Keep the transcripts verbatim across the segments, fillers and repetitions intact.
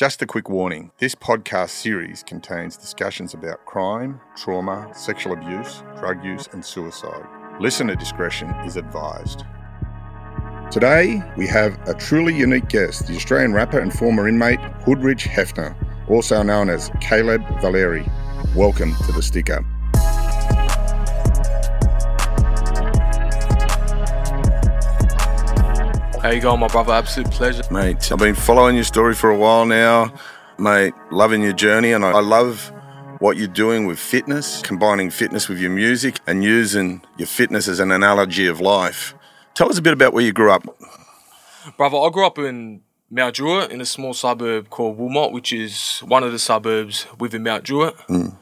Just a quick warning, this podcast series contains discussions about crime, trauma, sexual abuse, drug use and suicide. Listener discretion is advised. Today, we have a truly unique guest, the Australian rapper and former inmate, Hoodrich Hefner, also known as Caleb Valeri. Welcome to The Stick Up. How you going, my brother? Absolute pleasure. Mate, I've been following your story for a while now. Mate, loving your journey, and I, I love what you're doing with fitness, combining fitness with your music and using your fitness as an analogy of life. Tell us a bit about where you grew up. Brother, I grew up in Mount Druitt in a small suburb called Wilmot, which is one of the suburbs within Mount Druitt. Mm.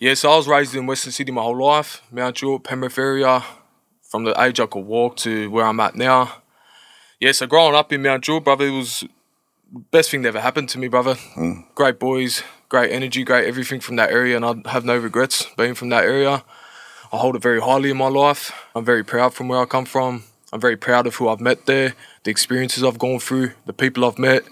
Yeah, so I was raised in Western Sydney my whole life, Mount Druitt, Penrith area, from the age I could walk to where I'm at now. Yeah, so growing up in Mount Druitt, brother, it was the best thing that ever happened to me, brother. Mm. Great boys, great energy, great everything from that area, and I have no regrets being from that area. I hold it very highly in my life. I'm very proud from where I come from. I'm very proud of who I've met there, the experiences I've gone through, the people I've met,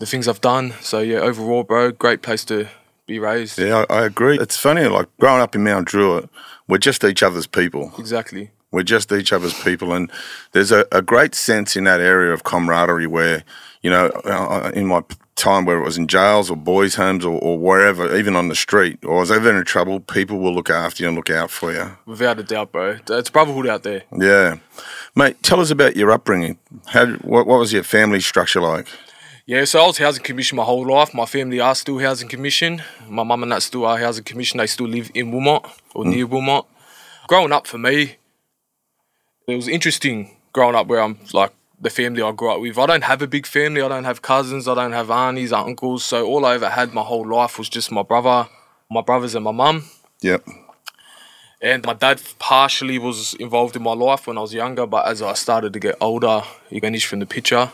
the things I've done. So, yeah, overall, bro, great place to be raised. Yeah, I, I agree. It's funny, like, growing up in Mount Druitt, we're just each other's people. Exactly. We're just each other's people, and there's a, a great sense in that area of camaraderie where, you know, in my time, whether it was in jails or boys' homes or, or wherever, even on the street, or I was ever in trouble, people will look after you and look out for you. Without a doubt, bro. It's brotherhood out there. Yeah. Mate, tell us about your upbringing. How? What, what was your family structure like? Yeah, so I was housing commission my whole life. My family are still housing commission. My mum and that still are housing commission. They still live in Wilmot or mm. near Wilmot. Growing up for me, it was interesting growing up where I'm, like, the family I grew up with. I don't have a big family. I don't have cousins. I don't have aunties, uncles. So all I ever had my whole life was just my brother, my brothers and my mum. Yep. And my dad partially was involved in my life when I was younger, but as I started to get older, he vanished from the picture.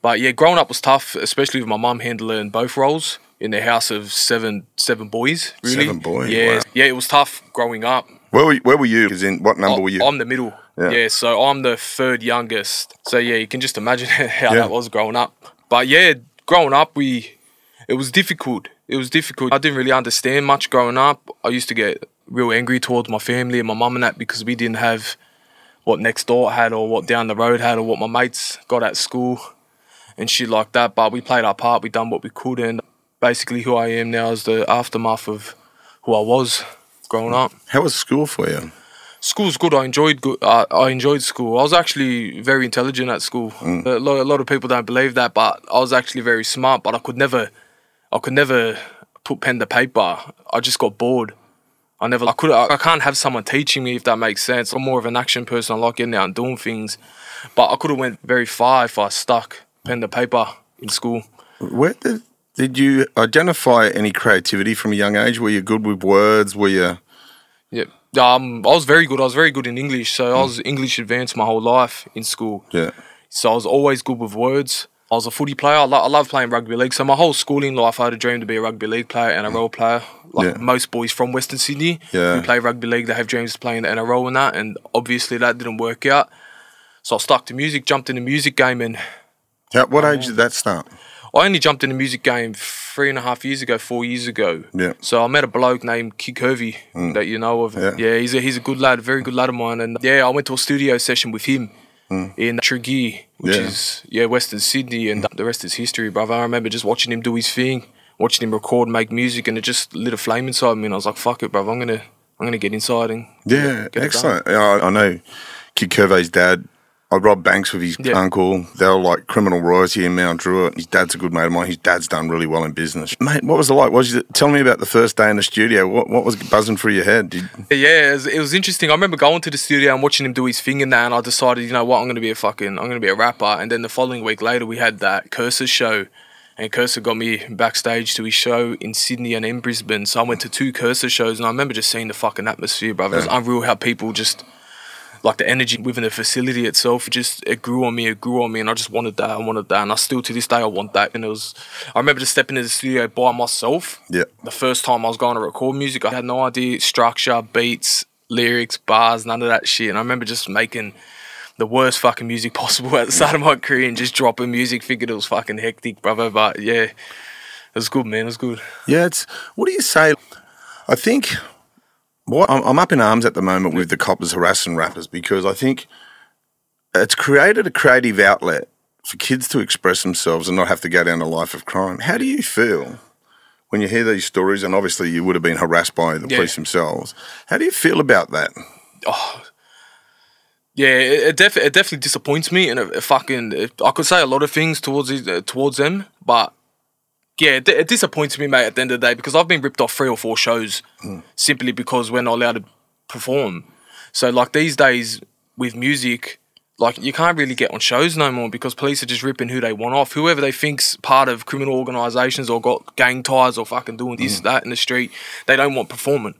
But, yeah, growing up was tough, especially with my mum handling both roles in the house of seven seven boys, really. Seven boys, yeah, wow. Yeah, it was tough growing up. Where were you? Where were you? As in, what number I, were you? I'm the middle. Yeah. yeah, so I'm the third youngest. So, yeah, you can just imagine how yeah. that was growing up. But, yeah, growing up, we it was difficult. It was difficult. I didn't really understand much growing up. I used to get real angry towards my family and my mum and that because we didn't have what next door had or what down the road had or what my mates got at school and shit like that. But we played our part. We done what we could. And basically who I am now is the aftermath of who I was growing up. How was school for you? School's good. I enjoyed good, uh, I enjoyed school. I was actually very intelligent at school. Mm. A, lot, a lot of people don't believe that, but I was actually very smart. But I could never, I could never put pen to paper. I just got bored. I never, I could, I, I can't have someone teaching me, if that makes sense. I'm more of an action person. I like getting out and doing things. But I could have went very far if I stuck pen to paper in school. Where did did you identify any creativity from a young age? Were you good with words? Were you? Yep. Um, I was very good. I was very good in English. So mm. I was English advanced my whole life in school. Yeah. So I was always good with words. I was a footy player. I, lo- I love playing rugby league. So my whole schooling life, I had a dream to be a rugby league player and a N R L player. Like yeah. most boys from Western Sydney yeah. who play rugby league, they have dreams of playing the N R L and that. And obviously that didn't work out. So I stuck to music, jumped in the music game. And at what um, age did that start? I only jumped in the music game three and a half years ago, four years ago. Yeah. So I met a bloke named Kid Curvy mm. that you know of. Yeah. yeah, he's a he's a good lad, a very good lad of mine. And yeah, I went to a studio session with him mm. in Tregear, which yeah. is yeah Western Sydney, and mm. the rest is history, brother. I remember just watching him do his thing, watching him record, make music, and it just lit a flame inside me. And I was like, "Fuck it, brother, I'm gonna I'm gonna get inside and yeah, get excellent." I, I know Kid Curvy's dad. I robbed banks with his yeah. uncle. They were like criminal royalty in Mount Druitt. His dad's a good mate of mine. His dad's done really well in business. Mate, what was it like? Was you, tell me about the first day in the studio. What what was buzzing through your head? Did... Yeah, it was, it was interesting. I remember going to the studio and watching him do his thing in that, and I decided, you know what, I'm going to be a fucking, I'm going to be a rapper. And then the following week later, we had that Cursor show, and Cursor got me backstage to his show in Sydney and in Brisbane. So I went to two Cursor shows, and I remember just seeing the fucking atmosphere, brother. Yeah. It was unreal how people just... like the energy within the facility itself, it just it grew on me, it grew on me, and I just wanted that, I wanted that, and I still to this day I want that. And it was, I remember just stepping into the studio by myself. Yeah. The first time I was going to record music, I had no idea structure, beats, lyrics, bars, none of that shit. And I remember just making the worst fucking music possible at the start of my career and just dropping music, figured it was fucking hectic, brother. But yeah, was good, man. It was good. Yeah, it's. What do you say? I think. What I'm, I'm up in arms at the moment with the coppers harassing rappers because I think it's created a creative outlet for kids to express themselves and not have to go down a life of crime. How do you feel when you hear these stories? And obviously, you would have been harassed by the yeah. police themselves. How do you feel about that? Oh. Yeah, it, def- it definitely disappoints me, and it, it fucking it, I could say a lot of things towards his, uh, towards them, but yeah, it, it disappoints me, mate. At the end of the day, because I've been ripped off three or four shows mm. simply because we're not allowed to perform. So, like these days with music, like you can't really get on shows no more because police are just ripping who they want off, whoever they think's part of criminal organisations or got gang ties or fucking doing this mm. that in the street. They don't want performing.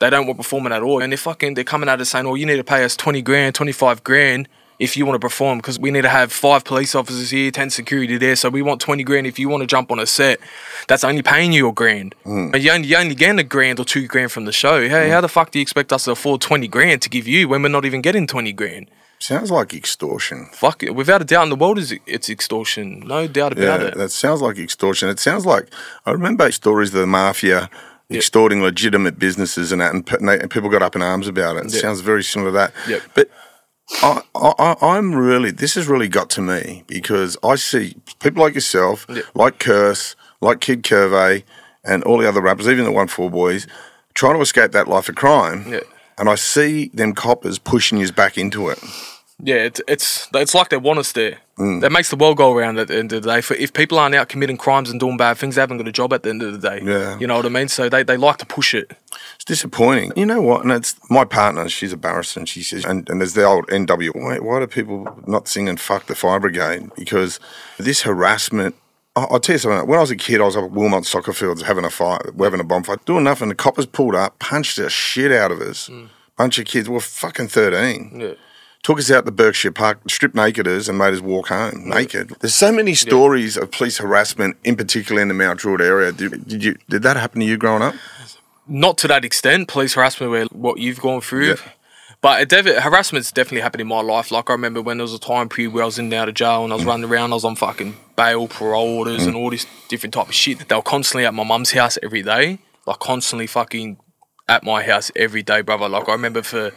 They don't want performing at all. And they're fucking, they're coming out and saying, oh, you need to pay us twenty grand, twenty-five grand if you want to perform because we need to have five police officers here, ten security there. So we want twenty grand if you want to jump on a set. That's only paying you a grand. Mm. And you only, you're only getting a grand or two grand from the show. Hey, mm. how the fuck do you expect us to afford twenty grand to give you when we're not even getting twenty grand? Sounds like extortion. Fuck it. Without a doubt in the world, is it's extortion. No doubt about yeah, it. That sounds like extortion. It sounds like, I remember stories of the mafia extorting yep. legitimate businesses and that, and, and people got up in arms about it. It yep. sounds very similar to that. Yep. But I, I, I'm really, this has really got to me because I see people like yourself, yep. like Curse, like Kid Curvy, and all the other rappers, even the One Four Boys, trying to escape that life of crime. Yep. And I see them coppers pushing you back into it. Yeah, it's it's, it's like they want us there. Mm. That makes the world go around at the end of the day. For if people aren't out committing crimes and doing bad things, they haven't got a job at the end of the day. Yeah. You know what I mean? So they, they like to push it. It's disappointing. You know what? And it's my partner, she's a barrister, and she says, and, and there's the old N W A, why do people not sing and fuck the fire brigade? Because this harassment, I, I'll tell you something. When I was a kid, I was up at Wilmot soccer fields having a fight, having a bonfire, doing nothing. The coppers pulled up, punched the shit out of us. Mm. Bunch of kids. We were fucking thirteen. Yeah. Took us out to Berkshire Park, stripped nakeders and made us walk home naked. There's so many stories yeah. of police harassment, in particular in the Mount Druitt area. Did, did you did that happen to you growing up? Not to that extent, police harassment, where what you've gone through. Yeah. But it def- harassment's definitely happened in my life. Like I remember when there was a time period where I was in and out of jail and I was mm. running around, I was on fucking bail, parole orders mm. and all this different type of shit. They were constantly at my mum's house every day, like constantly fucking at my house every day, brother. Like I remember for...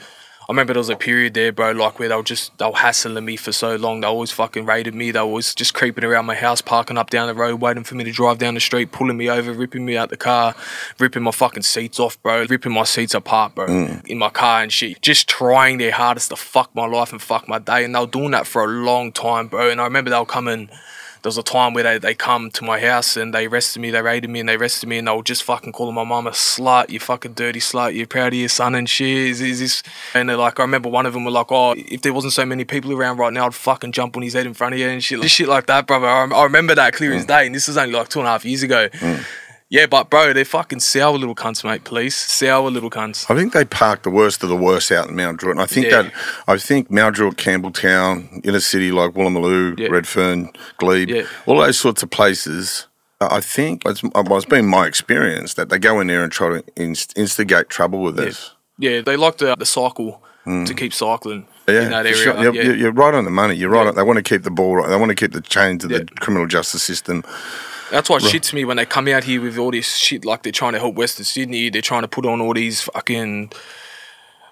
I remember there was a period there, bro, like where they were just, they were hassling me for so long. They always fucking raided me. They were always just creeping around my house, parking up down the road, waiting for me to drive down the street, pulling me over, ripping me out the car, ripping my fucking seats off, bro, ripping my seats apart, bro, mm. in my car and shit. Just trying their hardest to fuck my life and fuck my day. And they were doing that for a long time, bro. And I remember they were coming, there was a time where they, they come to my house and they arrested me, they raided me and they arrested me and they were just fucking calling my mum a slut, you fucking dirty slut, you're proud of your son and shit, is, is this... And they're like, I remember one of them were like, oh, if there wasn't so many people around right now, I'd fucking jump on his head in front of you and shit. Just shit like that, brother. I, I remember that clear mm. as day, and this was only like two and a half years ago. Mm. Yeah, but bro, they're fucking sour little cunts, mate, please. Sour little cunts. I think they park the worst of the worst out in Mount Druitt. And I think yeah. that, I think Mount Druitt, Campbelltown, inner city like Wollomoloo, yeah. Redfern, Glebe, yeah. all those sorts of places, I think, it's, it's been my experience that they go in there and try to inst- instigate trouble with us. Yeah, yeah they like the, the cycle mm. to keep cycling. Yeah, in that area. Sure. You're, yeah, you're right on the money. You're right. Yeah. On, they want to keep the ball right. They want to keep the chains of yeah. the criminal justice system. That's why it right. shits me when they come out here with all this shit, like they're trying to help Western Sydney, they're trying to put on all these fucking,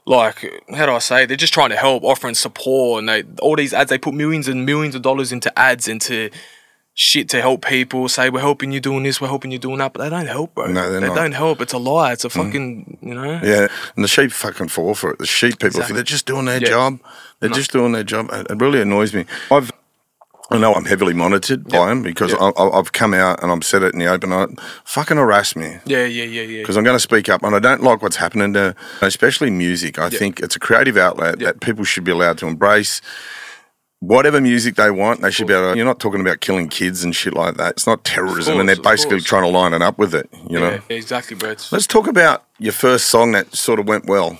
like, how do I say it? They're just trying to help, offering support, and they all these ads, they put millions and millions of dollars into ads, into shit to help people, say, we're helping you doing this, we're helping you doing that, but they don't help, bro. No, they're they not. They don't help. It's a lie. It's a fucking, mm. you know? Yeah, and the sheep fucking fall for it. The sheep people, exactly. they're just doing their yeah. job. They're no. just doing their job. It really annoys me. I've... I know I'm heavily monitored yep. by them because yep. I, I've come out and I've said it in the open. I, fucking harass me. Yeah, yeah, yeah, yeah. Because I'm going to speak up and I don't like what's happening to, especially music. I yep. think it's a creative outlet yep. that people should be allowed to embrace. Whatever music they want, they should be able to... You're not talking about killing kids and shit like that. It's not terrorism, course, and they're basically course. trying to line it up with it, you yeah, know? Exactly, bro. It's... Let's talk about your first song that sort of went well.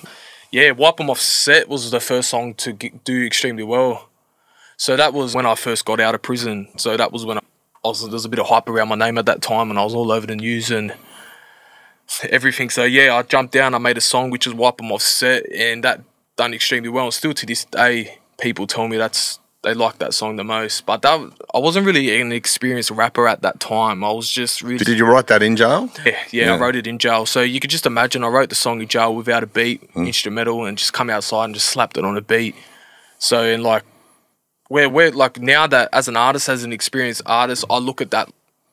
Yeah, Wipe Em Off Set was the first song to do extremely well. So that was when I first got out of prison. So that was when I was, there was a bit of hype around my name at that time and I was all over the news and everything. So yeah, I jumped down, I made a song, which is Wipe Em Off Set, and that done extremely well. And still to this day, people tell me that's they liked that song the most. But that, I wasn't really an experienced rapper at that time. I was just really... Did you write that in jail? Yeah, yeah, yeah. I wrote it in jail. So you could just imagine I wrote the song in jail without a beat, mm. instrumental, and just come outside and just slapped it on a beat. So, and like, where we're like now that as an artist, as an experienced artist, I look at that.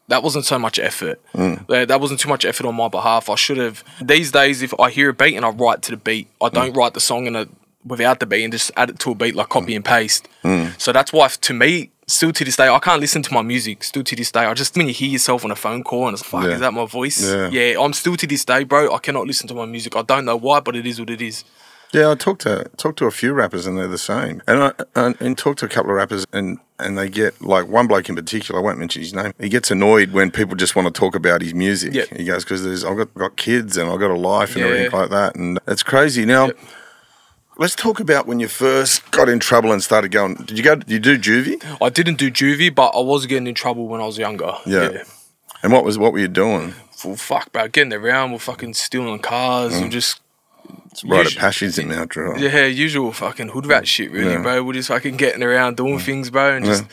That wasn't so much effort. Mm. That wasn't too much effort on my behalf. I should have... These days, if I hear a beat and I write to the beat, I don't mm. write the song in a... without the beat and just add it to a beat, like copy and paste. Mm. So that's why, to me, still to this day, I can't listen to my music. Still to this day, I just, when you hear yourself on a phone call and it's like, fuck, yeah. is that my voice? Yeah. yeah, I'm still to this day, bro, I cannot listen to my music. I don't know why, but it is what it is. Yeah, I talked to talked to a few rappers and they're the same. And I and, and talked to a couple of rappers and, and they get, like one bloke in particular, I won't mention his name, he gets annoyed when people just want to talk about his music. Yep. He goes, because there's I've got, got kids and I've got a life and yeah. everything like that. And it's crazy. Now... Yep. Let's talk about when you first got in trouble and started going. Did you go? Did you do juvie? I didn't do juvie, but I was getting in trouble when I was younger. Yeah. yeah. And what was what were you doing? Well, fuck, bro. Getting around, we're fucking stealing cars mm. and just. It's right usual, at Passions in Mount Druitt. Yeah, usual fucking hood rat shit, really, yeah. bro. We're just fucking getting around, doing mm. things, bro, and just. Yeah.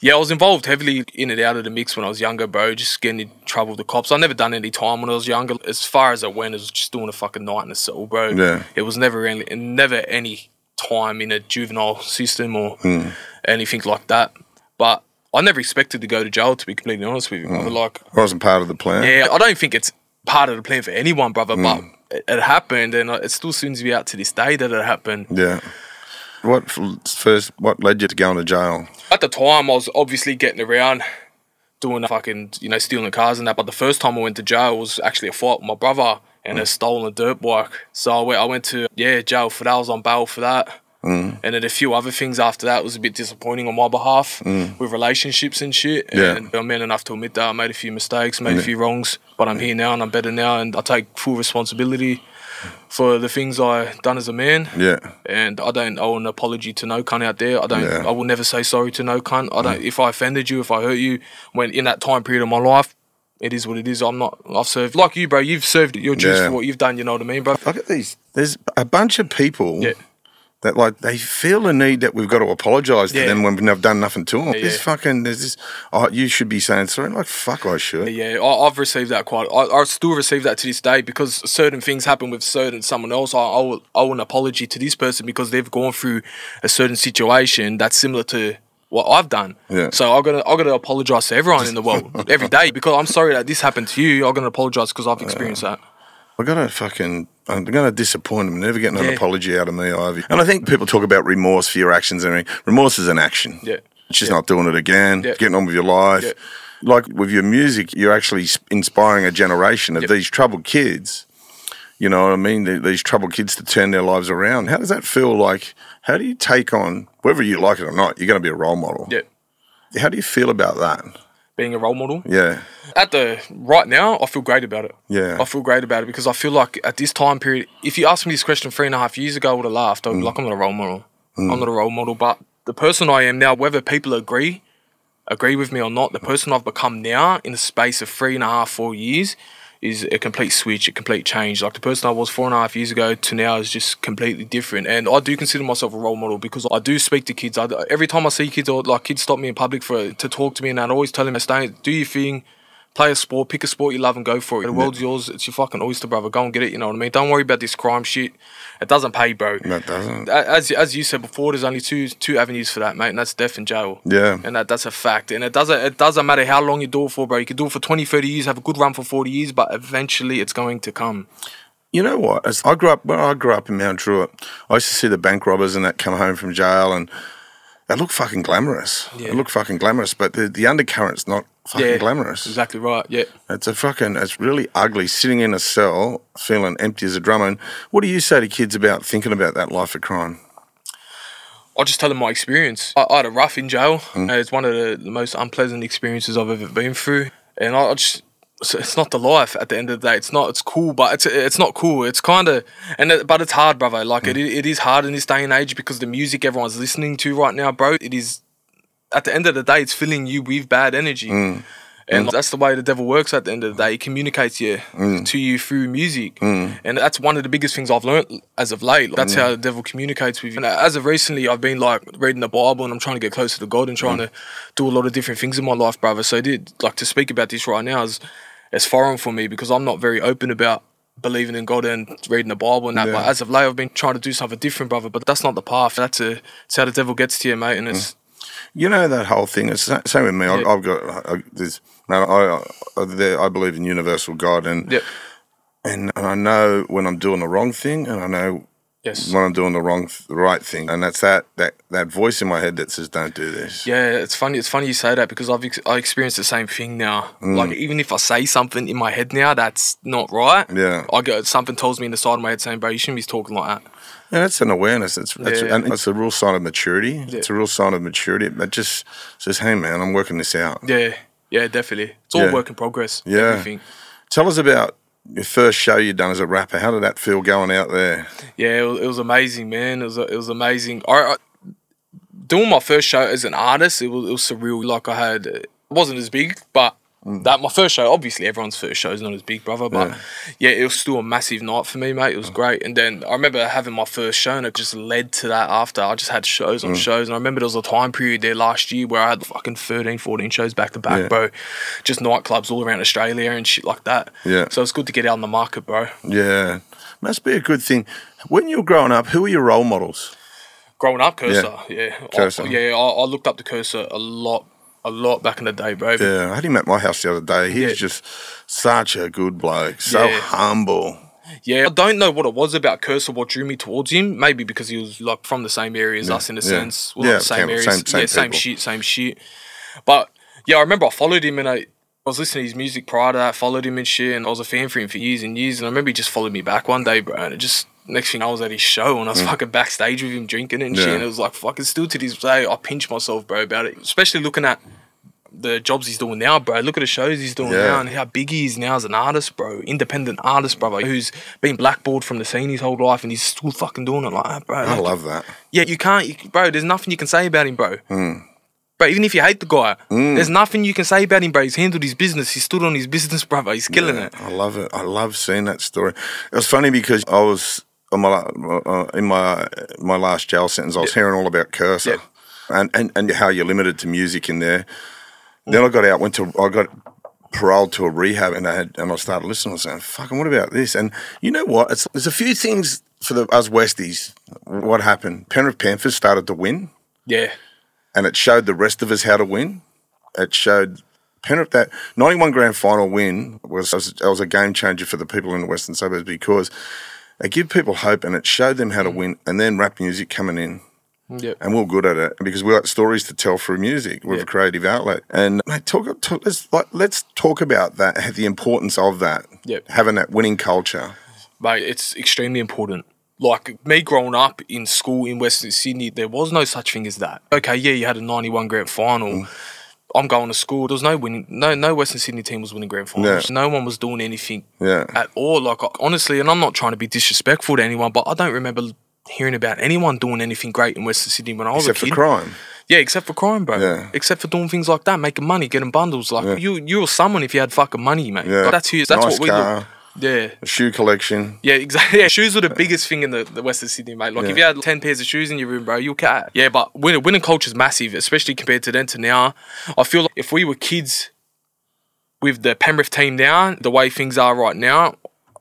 Yeah, I was involved heavily in and out of the mix when I was younger, bro, just getting in trouble with the cops. I never done any time when I was younger. As far as I went, it was just doing a fucking night in a cell, bro. Yeah. It was never any, never any time in a juvenile system or mm. anything like that. But I never expected to go to jail, to be completely honest with you. Mm. Like, I wasn't part of the plan. Yeah, I don't think it's part of the plan for anyone, brother, mm. but it, it happened and it still seems to be out to this day that it happened. Yeah. What first? What led you to going to jail? At the time, I was obviously getting around, doing fucking, you know, stealing cars and that. But the first time I went to jail was actually a fight with my brother and mm. a stolen dirt bike. So I went, I went to, yeah, jail for that. I was on bail for that. Mm. And then a few other things after that was a bit disappointing on my behalf mm. with relationships and shit. Yeah. And I'm man enough to admit that I made a few mistakes, made yeah. a few wrongs, but I'm here now and I'm better now and I take full responsibility for the things I done as a man. Yeah. And I don't owe an apology to no cunt out there. I don't yeah. I will never say sorry to no cunt. I don't mm. if I offended you, if I hurt you when in that time period of my life, it is what it is. I'm not I've served like you, bro, you've served your juice yeah. for what you've done, you know what I mean, bro? Look at these. There's a bunch of people yeah. that like they feel the need that we've got to apologise to yeah. them when we've done nothing to them. Yeah, this yeah. fucking, there's this, oh, you should be saying sorry. Like, fuck, I should. Yeah, I, I've received that quite, I, I still receive that to this day because certain things happen with certain someone else. I owe, owe an apology to this person because they've gone through a certain situation that's similar to what I've done. Yeah. So I've got to, I've got to apologise to everyone in the world every day because I'm sorry that this happened to you. I'm going to apologise because I've experienced yeah. that. I've got to fucking... I'm going to disappoint them. Never getting an yeah. apology out of me, Ivy. And I think people talk about remorse for your actions. I mean, remorse is an action. Yeah. It's just yeah. not doing it again, yeah. getting on with your life. Yeah. Like with your music, you're actually inspiring a generation of yeah. these troubled kids, you know what I mean, the, these troubled kids to turn their lives around. How does that feel like? How do you take on, whether you like it or not, you're going to be a role model. Yeah. How do you feel about that? Being a role model. Yeah. At the, right now, I feel great about it. Yeah. I feel great about it because I feel like at this time period, if you asked me this question three and a half years ago, I would have laughed. I would be mm. like, I'm not a role model. Mm. I'm not a role model. But the person I am now, whether people agree, agree with me or not, the person I've become now in the space of three and a half, four years is a complete switch, a complete change. Like the person I was four and a half years ago to now is just completely different. And I do consider myself a role model because I do speak to kids. I, every time I see kids, or like kids stop me in public for to talk to me and I always tell them, stay, do your thing, play a sport, pick a sport you love and go for it. The world's yours. It's your fucking oyster, brother. Go and get it, you know what I mean? Don't worry about this crime shit. It doesn't pay, bro. It doesn't. As, as you said before, there's only two two avenues for that, mate, and that's death and jail. Yeah. And that, that's a fact. And it doesn't it doesn't matter how long you do it for, bro. You can do it for twenty, thirty years, have a good run for forty years, but eventually it's going to come. You know what? As I grew up, when I grew up in Mount Druitt, I used to see the bank robbers and that come home from jail and they look fucking glamorous. Yeah. They look fucking glamorous, but the, the undercurrent's not fucking yeah, glamorous. Exactly right, yeah. It's a fucking, it's really ugly, sitting in a cell, feeling empty as a drummer. And what do you say to kids about thinking about that life of crime? I'll just tell them my experience. I, I had a rough in jail. Mm. It's one of the, the most unpleasant experiences I've ever been through. And I, I just... So it's not the life at the end of the day. It's not, it's cool, but it's it's not cool. It's kind of, and it, but it's hard, brother. Like, mm. it it is hard in this day and age because the music everyone's listening to right now, bro, it is, at the end of the day, it's filling you with bad energy. Mm. And that's the way the devil works at the end of the day. He communicates you, mm. to you through music. Mm. And that's one of the biggest things I've learned as of late. That's mm. how the devil communicates with you. And as of recently, I've been like reading the Bible and I'm trying to get closer to God and trying mm. to do a lot of different things in my life, brother. So I did, like, to speak about this right now is it's foreign for me because I'm not very open about believing in God and reading the Bible and that. Yeah. But as of late, I've been trying to do something different, brother. But that's not the path. That's a, it's how the devil gets to you, mate. And it's... Mm. You know, that whole thing, it's the same with me. Yeah. I've got I, this... No, I, I I believe in universal God, and, yep. and and I know when I'm doing the wrong thing, and I know yes. when I'm doing the wrong the right thing, and that's that, that that voice in my head that says, "Don't do this." Yeah, it's funny. It's funny you say that because I've ex- I experienced the same thing now. Mm. Like even if I say something in my head now that's not right, yeah, I go something tells me in the side of my head saying, "Bro, you shouldn't be talking like that." Yeah, that's an awareness. It's that's, yeah, yeah. that's a real sign of maturity. Yeah. It's a real sign of maturity. It just says, "Hey, man, I'm working this out." Yeah. Yeah, definitely. It's all yeah. work in progress. Yeah. Everything. Tell us about your first show you done as a rapper. How did that feel going out there? Yeah, it was, it was amazing, man. It was it was amazing. I, I, doing my first show as an artist, it was, it was surreal. Like I had, it wasn't as big, but mm. that my first show. Obviously, everyone's first show is not as big, brother. But yeah. yeah, it was still a massive night for me, mate. It was great. And then I remember having my first show, and it just led to that. After I just had shows on mm. shows, and I remember there was a time period there last year where I had fucking thirteen, fourteen shows back to back, yeah. bro. Just nightclubs all around Australia and shit like that. Yeah. So it's good to get out on the market, bro. Yeah, must be a good thing. When you were growing up, who were your role models? Growing up, Cursor. Yeah, yeah. Cursor. I, yeah, I, I looked up to Cursor a lot. A lot back in the day, bro. Yeah, I had him at my house the other day. He yeah. was just such a good bloke, so yeah. humble. Yeah, I don't know what it was about Cursor, what drew me towards him. Maybe because he was like from the same area as yeah. us in a yeah. sense. Well, yeah, not the same areas. Same, same yeah, same people. shit, same shit. But yeah, I remember I followed him and I, I was listening to his music prior to that, followed him and shit, and I was a fan for him for years and years. And I remember he just followed me back one day, bro, and it just... Next thing I was at his show and I was mm. fucking backstage with him drinking and yeah. shit. And it was like, fucking still to this day, I pinch myself, bro, about it. Especially looking at the jobs he's doing now, bro. Look at the shows he's doing yeah. now and how big he is now as an artist, bro. Independent artist, brother, who's been blackballed from the scene his whole life and he's still fucking doing it like that, bro. I like, love that. Yeah, you can't, you, bro, there's nothing you can say about him, bro. Mm. Bro, even if you hate the guy, mm. there's nothing you can say about him, bro. He's handled his business. He stood on his business, brother. He's killing yeah, it. I love it. I love seeing that story. It was funny because I was... My, uh, in my my last jail sentence, I was yep. hearing all about Cursor yep. and, and, and how you're limited to music in there. Mm. Then I got out, went to I got paroled to a rehab, and I had and I started listening. I was saying, "Fucking, what about this?" And you know what? It's, there's a few things for the, us Westies. What happened? Penrith Panthers started to win. Yeah, and it showed the rest of us how to win. It showed. Penrith, that ninety-one grand final win was was, was a game changer for the people in the Western suburbs because. It give people hope and it showed them how to win and then rap music coming in. Yep. And we're good at it because we got stories to tell through music. We're yep. a creative outlet. And mate, talk, talk, let's, like, let's talk about that, the importance of that, yep. having that winning culture. Mate, it's extremely important. Like me growing up in school in Western Sydney, there was no such thing as that. Okay, yeah, you had a ninety-one grand final. Mm. I'm going to school. There was no winning. No, no Western Sydney team was winning grand finals. Yeah. No one was doing anything yeah. at all. Like I, honestly, and I'm not trying to be disrespectful to anyone, but I don't remember hearing about anyone doing anything great in Western Sydney when I was except a kid. Except for crime. Yeah, except for crime, bro. Yeah. Except for doing things like that, making money, getting bundles. Like yeah. you, you were someone if you had fucking money, mate. Yeah. Like, that's who. That's nice what car. we. Look. Yeah. A shoe collection. Yeah, exactly. Yeah, shoes were the biggest thing in the, the Western Sydney, mate. Like, yeah. if you had ten pairs of shoes in your room, bro, you'll cat. Yeah, but winning, winning culture is massive, especially compared to then to now. I feel like if we were kids with the Penrith team now, the way things are right now,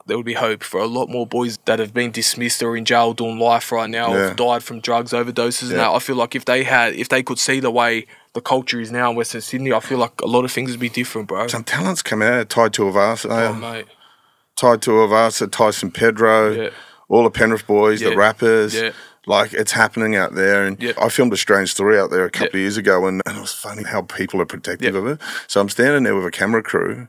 there would be hope for a lot more boys that have been dismissed or in jail doing life right now yeah. or died from drugs, overdoses yeah. and that. I feel like if they had, if they could see the way the culture is now in Western Sydney, I feel like a lot of things would be different, bro. Some talents come out, tied to a vast. Oh, mate. Ty Tuivasa, Tyson Pedro, yeah. all the Penrith boys, yeah. the rappers. Yeah. Like, it's happening out there. And yeah. I filmed a strange story out there a couple yeah. of years ago, and, and it was funny how people are protective yeah. of it. So I'm standing there with a camera crew.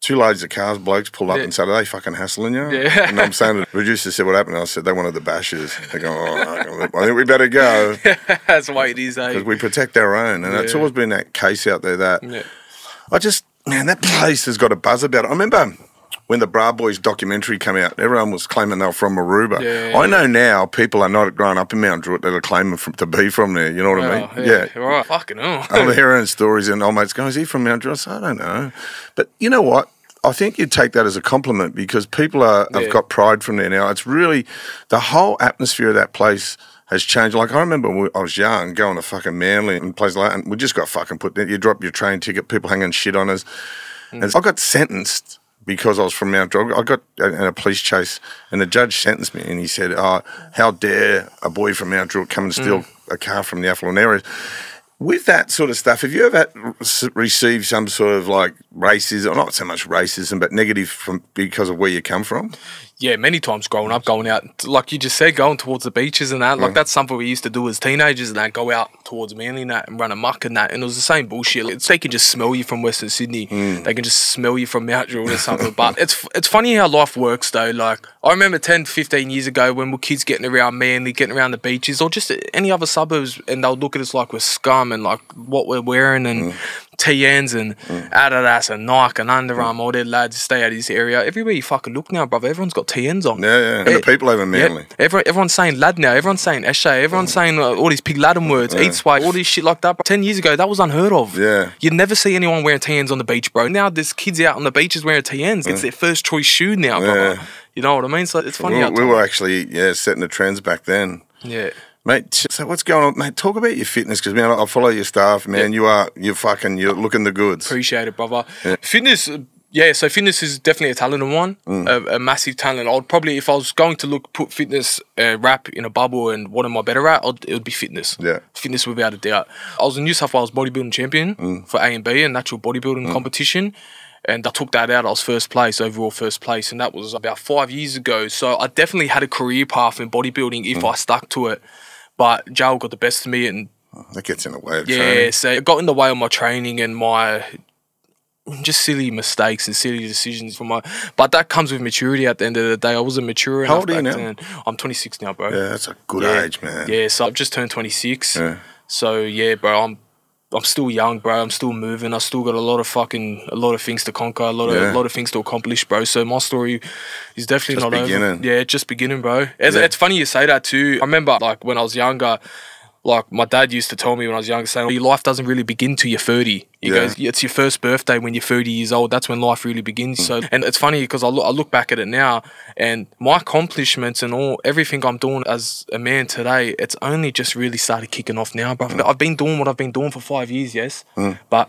Two loads of cars, blokes pull up yeah. and say, "Are they fucking hassling you?" Yeah. And I'm saying, the producer said, "What happened?" I said, "They wanted the bashes." They go, "Oh, I think we better go." That's the way it is, eh? Because we protect our own. And yeah. it's always been that case out there that yeah. I just, man, that place has got a buzz about it. I remember... when the Bra Boys documentary came out, everyone was claiming they were from Maroubra. Yeah, yeah, I know yeah. now people are not growing up in Mount Druitt that are claiming from, to be from there. You know what oh, I mean? Yeah. yeah. Right. Fucking hell. I'm hearing stories and old mates going, is he from Mount Druitt? I said, I don't know. But you know what? I think you'd take that as a compliment because people are, have yeah. got pride from there now. It's really the whole atmosphere of that place has changed. Like, I remember when I was young going to fucking Manly and places like that, and we just got fucking put there. You drop your train ticket, people hanging shit on us. Mm. And I got sentenced because I was from Mount Druitt. I got in a police chase, and the judge sentenced me, and he said, oh, how dare a boy from Mount Druitt come and steal mm. a car from the affluent areas. With that sort of stuff, have you ever received some sort of like racism, not so much racism, but negative from because of where you come from? Yeah, many times growing up, going out, like you just said, going towards the beaches and that, like mm. that's something we used to do as teenagers and that, go out towards Manly and that and run amok and that, and it was the same bullshit. It's, they can just smell you from Western Sydney. Mm. They can just smell you from Mount Druitt or something. But it's it's funny how life works though. Like, I remember ten, fifteen years ago when we were kids getting around Manly, getting around the beaches or just any other suburbs, and they'll look at us like we're scum and like what we're wearing and... Mm. T Ns and mm. Adidas and Nike and Under Armour, mm. all their lads stay out of this area. Everywhere you fucking look now, brother, everyone's got T Ns on. Yeah, yeah. And it, the people over Manly. Yeah, every, everyone's saying lad now. Everyone's saying eshay. Everyone's mm. saying uh, all these pig Latin words, yeah. eat sway, all this shit like that. Bro. Ten years ago, that was unheard of. Yeah. You'd never see anyone wearing T Ns on the beach, bro. Now there's kids out on the beaches wearing T Ns. Mm. It's their first choice shoe now, brother. Yeah. You know what I mean? So it's funny. We, how we were actually yeah setting the trends back then. Yeah. Mate, so what's going on? Mate, talk about your fitness because, man, I follow your staff, man. Yep. You are, you're fucking, you're looking the goods. Appreciate it, brother. Yeah. Fitness, yeah, so fitness is definitely a talent of one, mm. a, a massive talent. I would probably, if I was going to look, put fitness, uh, rap in a bubble and what am I better at, I'd, it would be fitness. Yeah. Fitness without a doubt. I was a New South Wales bodybuilding champion mm. for A and B, a natural bodybuilding mm. competition. And I took that out. I was first place, overall first place. And that was about five years ago. So I definitely had a career path in bodybuilding if mm. I stuck to it. But jail got the best of me, and oh, that gets in the way of yeah, training. Yeah, so it got in the way of my training and my just silly mistakes and silly decisions from my. But that comes with maturity. At the end of the day, I wasn't mature enough. How old are you now? Then. I'm twenty-six now, bro. Yeah, that's a good yeah. age, man. Yeah, so I've just turned twenty-six. Yeah. So yeah, bro, I'm I'm still young, bro. I'm still moving. I still got a lot of fucking a lot of things to conquer, a lot of yeah. a lot of things to accomplish, bro. So my story is definitely just not beginning. Over. Yeah, just beginning, bro. It's, yeah. it's funny you say that too. I remember like when I was younger, like my dad used to tell me when I was younger, saying your life doesn't really begin till you're thirty. He yeah. goes, it's your first birthday when you're thirty years old. That's when life really begins. Mm. So, and it's funny because I look, I look back at it now, and my accomplishments and all everything I'm doing as a man today, it's only just really started kicking off now, bro. Mm. I've been doing what I've been doing for five years, yes, mm. but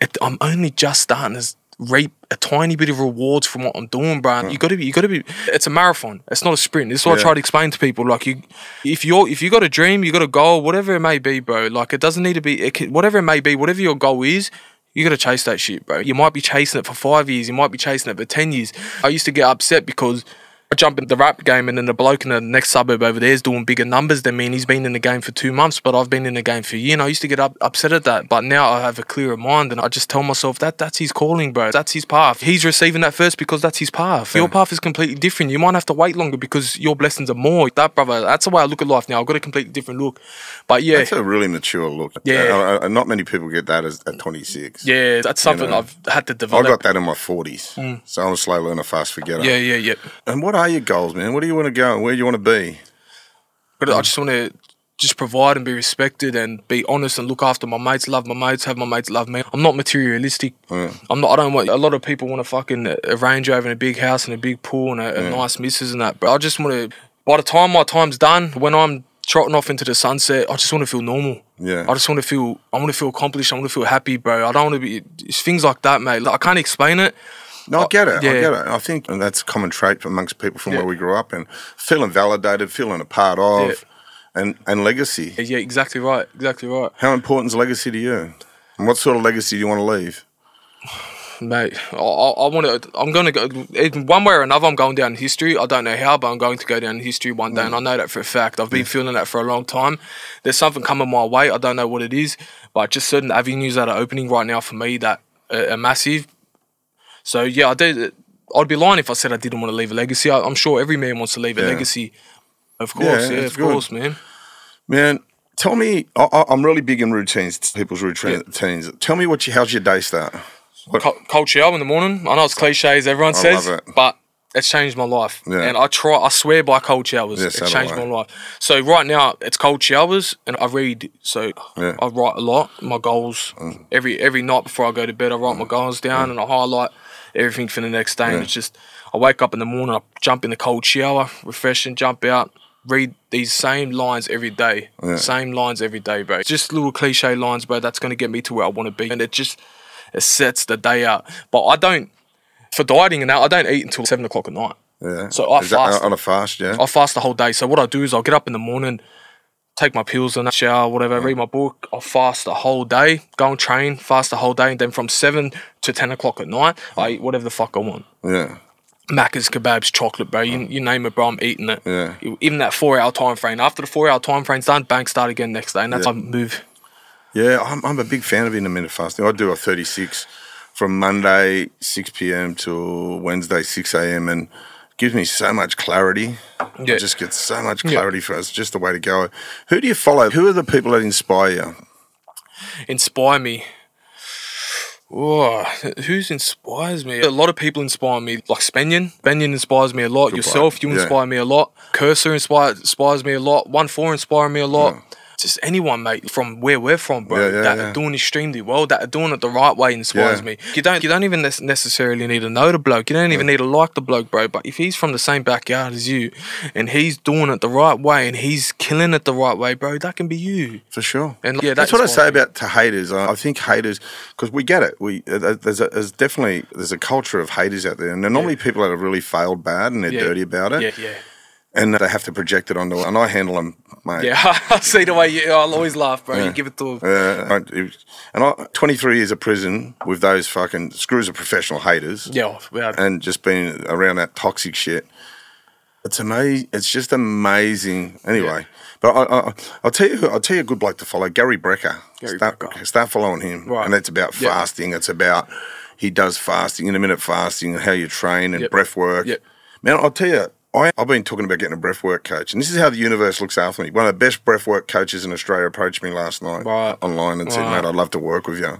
it, I'm only just starting to reap a tiny bit of rewards from what I'm doing, bro. Mm. You gotta be, you gotta be. It's a marathon. It's not a sprint. This is what yeah. I try to explain to people. Like you, if you're, if you got a dream, you got a goal, whatever it may be, bro. Like it doesn't need to be, it can, whatever it may be, whatever your goal is. You got to chase that shit, bro. You might be chasing it for five years. You might be chasing it for ten years. I used to get upset because I jump in the rap game and then the bloke in the next suburb over there is doing bigger numbers than me, and he's been in the game for two months, but I've been in the game for a year, and I used to get up, upset at that. But now I have a clearer mind, and I just tell myself that that's his calling, bro. That's his path. He's receiving that first because that's his path. Yeah. Your path is completely different. You might have to wait longer because your blessings are more. That, brother, that's the way I look at life now. I've got a completely different look. But yeah. That's a really mature look. Yeah. Uh, not many people get that as, at twenty-six. Yeah, that's something you know? I've had to develop. I got that in my forties. Mm. So I'm a slow learner, fast forgetter. Yeah, yeah, yeah. And what are your goals, man? Where do you want to go? Where do you want to be? But I just want to just provide and be respected and be honest and look after my mates, love my mates, have my mates love me. I'm not materialistic. Yeah. I'm not. I don't want. A lot of people want to fucking a Range Rover and a big house and a big pool and a, yeah. a nice missus and that. But I just want to. By the time my time's done, when I'm trotting off into the sunset, I just want to feel normal. Yeah. I just want to feel. I want to feel accomplished. I want to feel happy, bro. I don't want to be. It's things like that, mate. Like, I can't explain it. No, I get it. Yeah. I get it. I think and that's a common trait amongst people from yeah. where we grew up, and feeling validated, feeling a part of, yeah. and, and legacy. Yeah, exactly right. Exactly right. How important is legacy to you? And what sort of legacy do you want to leave? Mate, I, I want to. I'm going to go one way or another. I'm going down in history. I don't know how, but I'm going to go down in history one day, mm. and I know that for a fact. I've been yeah. feeling that for a long time. There's something coming my way. I don't know what it is, but just certain avenues that are opening right now for me that are, are massive. So, yeah, I did, I'd be lying if I said I didn't want to leave a legacy. I, I'm sure every man wants to leave a yeah. legacy. Of course, yeah, yeah of good. course, man. Man, tell me, I, I'm really big in routines, people's routines. Yeah. Tell me, what you, how's your day start? Cold, cold shower in the morning. I know it's cliches, everyone I says, love it. But it's changed my life. Yeah. And I try, I swear by cold showers. Yes, it's changed my life. So right now it's cold showers, and I read. So yeah. I write a lot. My goals mm. every every night before I go to bed, I write mm. my goals down mm. and I highlight everything for the next day. Yeah. And it's just I wake up in the morning, I jump in the cold shower, refreshing, jump out. Read these same lines every day. Yeah. Same lines every day, bro. Just little cliche lines, bro. That's going to get me to where I want to be. And it just it sets the day out. But I don't, for dieting and that, I don't eat until seven o'clock at night. Yeah. So I Is fast. On a fast, yeah? I fast the whole day. So what I do is I'll get up in the morning, take my pills and shower, whatever, yeah. read my book. I'll fast the whole day, go and train, fast the whole day. And then from seven to ten o'clock at night, yeah. I eat whatever the fuck I want. Yeah. Macca's, kebabs, chocolate, bro. You, you name it, bro. I'm eating it. Yeah. Even that four-hour time frame. After the four-hour time frame's done, bang, start again next day. And that's yeah. I move. Yeah, I'm, I'm a big fan of intermittent fasting. I do a thirty-six from Monday six p.m. to Wednesday six a.m. and it gives me so much clarity. Yeah. I just get so much clarity yeah. for us. It's just the way to go. Who do you follow? Who are the people that inspire you? Inspire me. Oh, who inspires me? A lot of people inspire me, like Spanian. Spanian inspires me a lot. Good Yourself, point. you yeah. inspire me a lot. Cursor inspire, inspires me a lot. One Four inspires me a lot. Yeah. Just anyone, mate, from where we're from, bro, yeah, yeah, that yeah. are doing extremely well, that are doing it the right way inspires yeah. me. You don't you don't even necessarily need to know the bloke. You don't even yeah. need to like the bloke, bro. But if he's from the same backyard as you and he's doing it the right way and he's killing it the right way, bro, that can be you. For sure. And like, yeah, that That's what I say me. about to haters. I think haters, because we get it. We uh, there's, a, there's definitely, there's a culture of haters out there. And they're normally yeah. people that have really failed bad and they're yeah. dirty about it. Yeah, yeah. And they have to project it onto it. And I handle them, mate. Yeah, I see the way you... I'll always laugh, bro. Yeah. You give it to them. Uh, and I, twenty-three years of prison with those fucking screws of professional haters. Yeah. yeah. And just being around that toxic shit. It's amazing. It's just amazing. Anyway, yeah. but I, I, I'll tell you I'll tell you a good bloke to follow, Gary Brecker. Gary start, Brecker. Start following him. Right. And it's about yeah. fasting. It's about... He does fasting, intermittent fasting, and how you train and yep. breath work. Yep. Man, I'll tell you... I, I've been talking about getting a breathwork coach, and this is how the universe looks after me. One of the best breathwork coaches in Australia approached me last night right. online and right. said, mate, I'd love to work with you.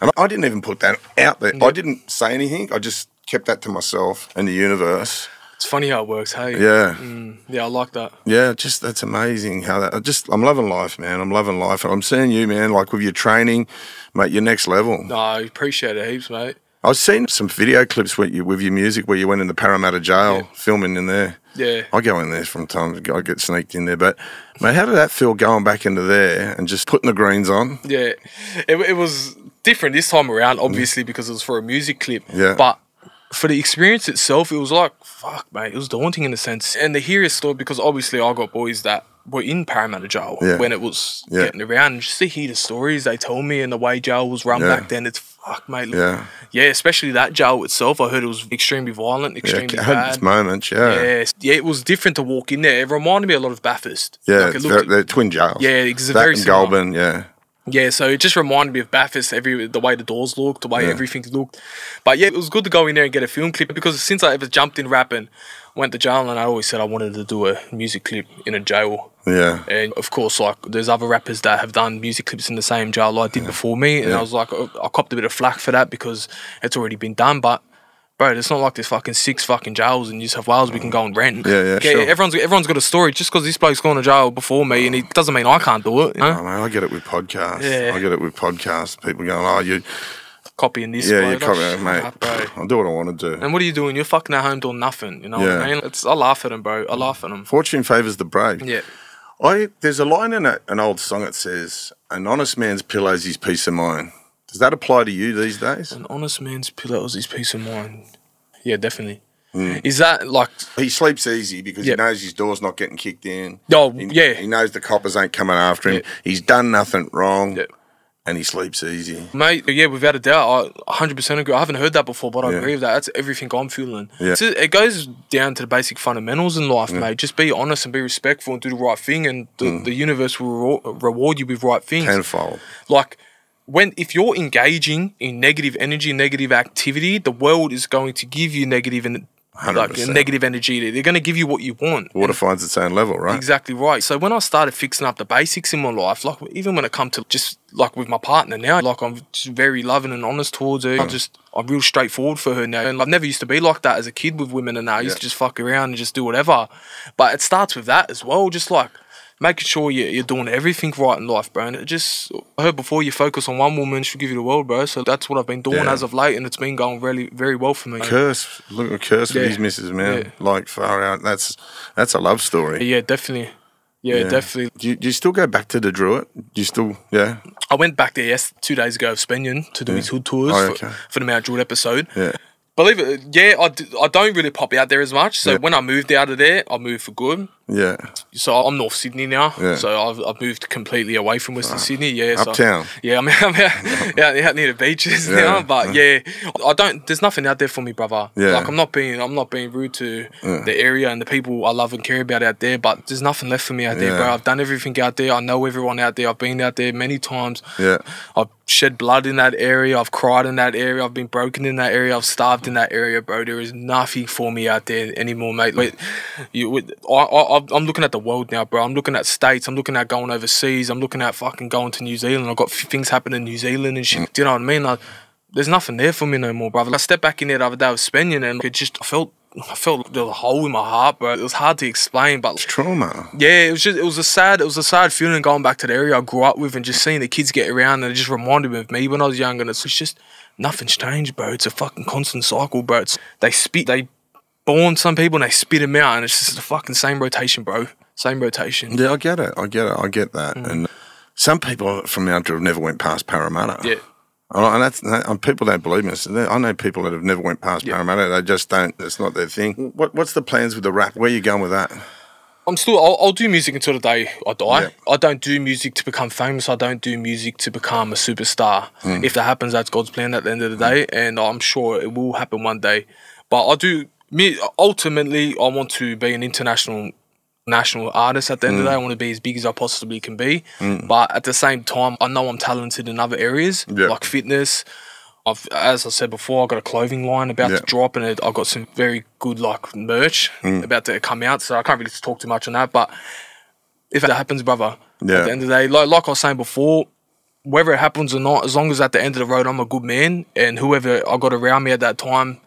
And I, I didn't even put that out there. Yep. I didn't say anything. I just kept that to myself and the universe. It's funny how it works, hey? Yeah. Mm, yeah, I like that. Yeah, just that's amazing how that – Just I'm loving life, man. I'm loving life. And I'm seeing you, man, like with your training, mate, you're next level. No, I appreciate it heaps, mate. I've seen some video clips with, you, with your music where you went in the Parramatta Jail yeah. filming in there. Yeah. I go in there from time to time. I get sneaked in there. But, mate, how did that feel going back into there and just putting the greens on? Yeah. It, it was different this time around, obviously, because it was for a music clip. Yeah. But for the experience itself, it was like, fuck, mate, it was daunting in a sense. And the hero story, because obviously I got boys that were in Parramatta Jail yeah. when it was yeah. getting around. And just to hear the stories they told me and the way jail was run yeah. back then, it's fuck, mate. Look, yeah. yeah, especially that jail itself. I heard it was extremely violent, extremely yeah, bad. It's moments, yeah. yeah. Yeah, it was different to walk in there. It reminded me a lot of Bathurst. Yeah, like it looked, very, they're twin jails. Yeah, it's that very similar. Goulburn, yeah. Yeah, so it just reminded me of Bathurst, every, the way the doors looked, the way yeah. everything looked. But yeah, it was good to go in there and get a film clip because since I ever jumped in rapping, went to jail and I always said I wanted to do a music clip in a jail. Yeah. And of course, like, there's other rappers that have done music clips in the same jail I did yeah. before me. And yeah. I was like, I, I copped a bit of flack for that because it's already been done. But, bro, it's not like there's fucking six fucking jails in New South Wales we can go and rent. Yeah, yeah, okay, sure. Everyone's, everyone's got a story. Just because this bloke's gone to jail before me, oh. and it doesn't mean I can't do it. You know? No, man, I get it with podcasts. Yeah. I get it with podcasts. People going, oh, you... Copying this, yeah, bloke. You copy, mate. Up, bro. I'll do what I want to do. And what are you doing? You're fucking at home doing nothing. You know yeah. what I mean? It's, I laugh at him, bro. I laugh at him. Fortune favours the brave. Yeah. I there's a line in a, an old song that says, "An honest man's pillow is his peace of mind." Does that apply to you these days? An honest man's pillow is his peace of mind. Yeah, definitely. Mm. Is that like he sleeps easy because yep. he knows his door's not getting kicked in? Oh, he, yeah. He knows the coppers ain't coming after him. Yep. He's done nothing wrong. Yep. And he sleeps easy. Mate, yeah, without a doubt, I one hundred percent agree. I haven't heard that before, but I yeah. agree with that. That's everything I'm feeling. Yeah. So it goes down to the basic fundamentals in life, yeah. mate. Just be honest and be respectful and do the right thing, and the, mm. the universe will re- reward you with right things. Tenfold. Like, when if you're engaging in negative energy, negative activity, the world is going to give you negative and one hundred percent. Like negative energy. They're going to give you what you want. Water and finds its own level, right? Exactly right. So when I started fixing up the basics in my life, like even when it comes to just like with my partner now, like I'm just very loving and honest towards her. Mm. I'm just, I'm real straightforward for her now. And like, I never used to be like that as a kid with women, and I used yeah. to just fuck around and just do whatever. But it starts with that as well. Just like making sure you're doing everything right in life, bro. And it just, I heard before, you focus on one woman, she'll give you the world, bro. So that's what I've been doing yeah. as of late, and it's been going really, very well for me. Curse. Look at Curse yeah. with these misses, man. Yeah. Like, far out. That's that's a love story. Yeah, definitely. Yeah, yeah. definitely. Do you, do you still go back to the Druitt? Do you still, yeah? I went back there, yes, two days ago with Spanian to do yeah. his hood tours oh, okay. for, for the Mount Druitt episode. Yeah. Believe it, yeah, I, d- I don't really pop out there as much. So yeah. when I moved out of there, I moved for good. Yeah. So I'm North Sydney now. Yeah. So I've, I've moved completely away from Western right. Sydney. Yeah. Uptown. So, yeah, I'm, I'm out, out, out near the beaches yeah. now. But yeah, I don't. There's nothing out there for me, brother. Yeah. Like I'm not being, I'm not being rude to yeah. the area and the people I love and care about out there. But there's nothing left for me out there, yeah. bro. I've done everything out there. I know everyone out there. I've been out there many times. Yeah. I've shed blood in that area. I've cried in that area. I've been broken in that area. I've starved in that area, bro. There is nothing for me out there anymore, mate. Like, you, I, I, I'm looking at the world now, bro. I'm looking at states. I'm looking at going overseas. I'm looking at fucking going to New Zealand. I've got things happening in New Zealand and shit. Do you know what I mean? Like, there's nothing there for me no more, brother. I stepped back in there the other day with Spanian, and it just I felt. I felt the hole in my heart, bro. It was hard to explain, but it's trauma. Yeah, it was just it was a sad it was a sad feeling going back to the area I grew up with and just seeing the kids get around, and it just reminded me of me when I was young, and it's, it's just nothing's changed, bro. It's a fucking constant cycle, bro. It's, they spit they born some people and they spit them out, and it's just the fucking same rotation, bro. Same rotation. Yeah, I get it. I get it. I get that. Mm. And some people from Mount Druitt never went past Parramatta. Yeah. And, that's, and people don't believe me. I know people that have never went past yeah. Parramatta. They just don't. That's not their thing. What What's the plans with the rap? Where are you going with that? I'm still. I'll, I'll do music until the day I die. Yeah. I don't do music to become famous. I don't do music to become a superstar. Mm. If that happens, that's God's plan at the end of the day, mm. and I'm sure it will happen one day. But I do. Me ultimately, I want to be an international. national artist at the end mm. of the day. I want to be as big as I possibly can be, mm. but at the same time I know I'm talented in other areas yeah. like fitness. I've, as I said before, I've got a clothing line about yeah. to drop, and I've got some very good like merch mm. about to come out, so I can't really talk too much on that. But if that happens, brother, yeah. at the end of the day, like, like I was saying before, whether it happens or not, as long as at the end of the road I'm a good man, and whoever I got around me at that time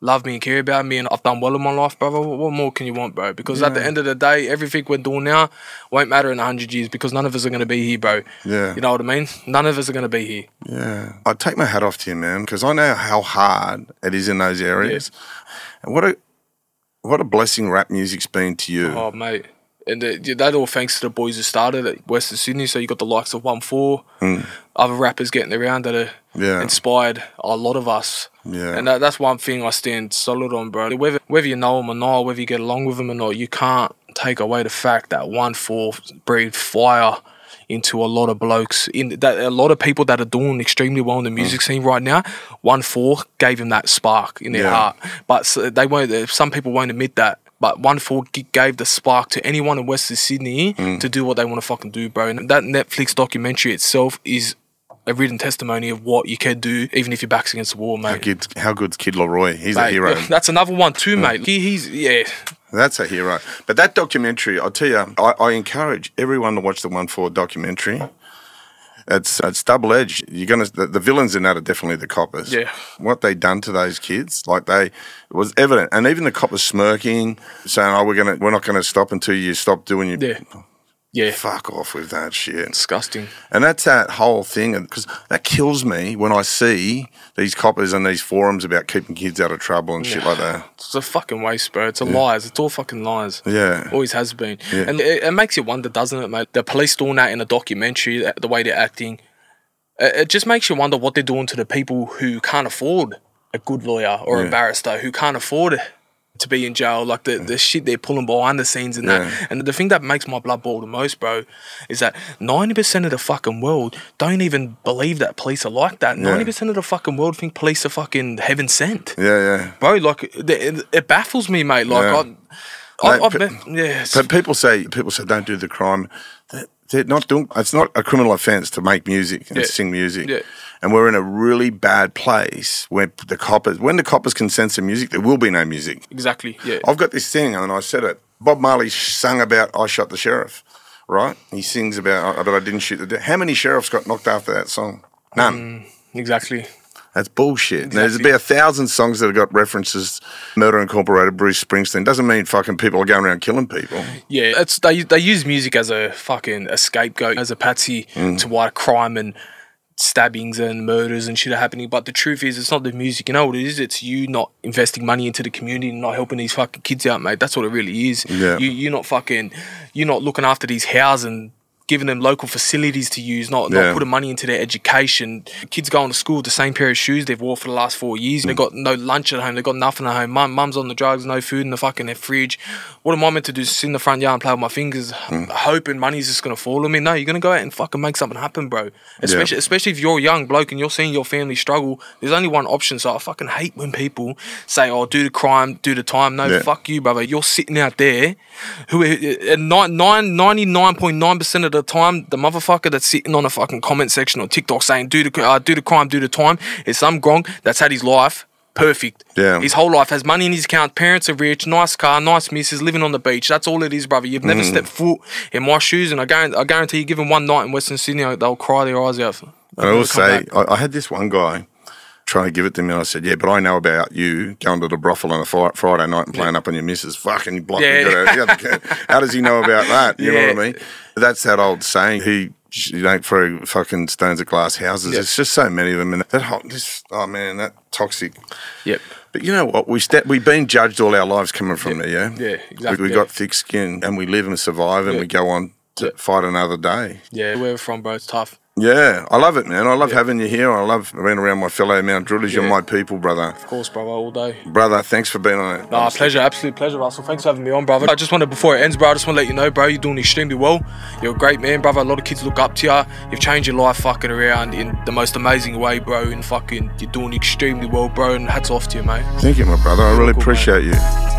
love me and care about me, and I've done well in my life, brother. What more can you want, bro? Because yeah. at the end of the day, everything we're doing now won't matter in one hundred years, because none of us are going to be here, bro. Yeah. You know what I mean? None of us are going to be here. Yeah. I take my hat off to you, man, because I know how hard it is in those areas. Yeah. And what a what a blessing rap music's been to you. Oh, mate. And the, that all thanks to the boys who started at Western Sydney. So you got the likes of One Four, mm. other rappers getting around that are yeah. inspired a lot of us. Yeah. And that, that's one thing I stand solid on, bro. Whether whether you know them or not, whether you get along with them or not, you can't take away the fact that One Four breathed fire into a lot of blokes. In that, a lot of people that are doing extremely well in the music mm. scene right now, One Four gave them that spark in their yeah. heart. But they won't. Some people won't admit that. But One Four gave the spark to anyone in Western Sydney mm. to do what they want to fucking do, bro. And that Netflix documentary itself is a written testimony of what you can do, even if your back's against the wall, mate. How, good, how good's Kid LaRoi? He's mate, a hero. That's another one too, mm. mate. He, he's, yeah. That's a hero. But that documentary, I'll tell you, I, I encourage everyone to watch the One Four documentary. It's it's double-edged. You're gonna the, the villains in that are definitely the coppers. Yeah, what they done to those kids, like they it was evident, and even the coppers smirking, saying, "Oh, we're gonna we're not gonna stop until you stop doing your yeah, yeah, fuck off with that shit." Disgusting. And that's that whole thing, because that kills me when I see these coppers and these forums about keeping kids out of trouble and yeah. shit like that. It's a fucking waste, bro. It's a yeah. lies. It's all fucking lies. Yeah. Always has been. Yeah. And it, it makes you wonder, doesn't it, mate? The police doing that in a documentary, the way they're acting, it, it just makes you wonder what they're doing to the people who can't afford a good lawyer or yeah. a barrister, who can't afford to be in jail, like the, the shit they're pulling behind the scenes and yeah. that. And the thing that makes my blood boil the most, bro, is that ninety percent of the fucking world don't even believe that police are like that. Yeah. ninety percent of the fucking world think police are fucking heaven sent. Yeah, yeah. Bro, like, it, it baffles me, mate. Like, yeah. I... I, I, I, yeah. But people say, people say, don't do the crime. they're not doing, it's not a criminal offence to make music and yeah. sing music. Yeah. And we're in a really bad place where the coppers, when the coppers can censor music, there will be no music. Exactly, yeah. I've got this thing, and I said it, Bob Marley sung about I shot the sheriff, right? He sings about, but I didn't shoot the... De-. How many sheriffs got knocked after that song? None. Um, exactly. That's bullshit. Exactly. There's about a thousand songs that have got references, Murder Incorporated, Bruce Springsteen. Doesn't mean fucking people are going around killing people. Yeah, it's they they use music as a fucking a scapegoat, as a patsy mm. to why crime and stabbings and murders and shit are happening. But the truth is, it's not the music. You know what it is? It's you not investing money into the community and not helping these fucking kids out, mate. That's what it really is. Yeah. You, you're not fucking, you're not looking after these houses and giving them local facilities to use, not, yeah. not putting money into their education. Kids going to school with the same pair of shoes they've worn for the last four years. Mm. They've got no lunch at home. They've got nothing at home. Mum, mum's on the drugs, no food in the fucking their fridge. What am I meant to do? Sit in the front yard and play with my fingers, mm. hoping money's just going to fall on me? No, you're going to go out and fucking make something happen, bro. Especially, yeah. especially if you're a young bloke and you're seeing your family struggle, there's only one option. So I fucking hate when people say, oh, do the crime, do the time. No, yeah. fuck you, brother. You're sitting out there. Who, ninety-nine point nine percent of the time, the motherfucker that's sitting on a fucking comment section or TikTok saying do the uh, do the crime, do the time, is some gronk that's had his life perfect. Yeah. His whole life has money in his account, parents are rich, nice car, nice missus, living on the beach. That's all it is, brother. You've never mm. stepped foot in my shoes, and I guarantee, I guarantee you, give them one night in Western Sydney, they'll cry their eyes out. I will say, I, I had this one guy trying to give it to me, and I said, yeah, but I know about you going to the brothel on a fr- Friday night and playing yeah. up on your missus. Fucking block yeah. me. Good. How does he know about that? You yeah. know what I mean? That's that old saying, he you don't throw fucking stones at glass houses. Yep. There's just so many of them. And that whole, this, oh man, that toxic. Yep. But you know what? We st- we've been judged all our lives coming from yep. there, yeah? Yeah, exactly. We've we yeah. got thick skin, and we live and survive, and yep. we go on to yep. fight another day. Yeah, where we're from, bro, it's tough. Yeah, I love it, man. I love yeah. having you here. I love being around my fellow Mount Druitters. Yeah. You're my people, brother. Of course, brother, all day. Brother, thanks for being on it. Nah, honestly. Pleasure, absolute pleasure, Russell. Thanks for having me on, brother. I just wanted, before it ends, bro, I just want to let you know, bro, you're doing extremely well. You're a great man, brother. A lot of kids look up to you. You've changed your life fucking around in the most amazing way, bro. And fucking, you're doing extremely well, bro. And hats off to you, mate. Thank you, my brother. I really cool, appreciate man. you.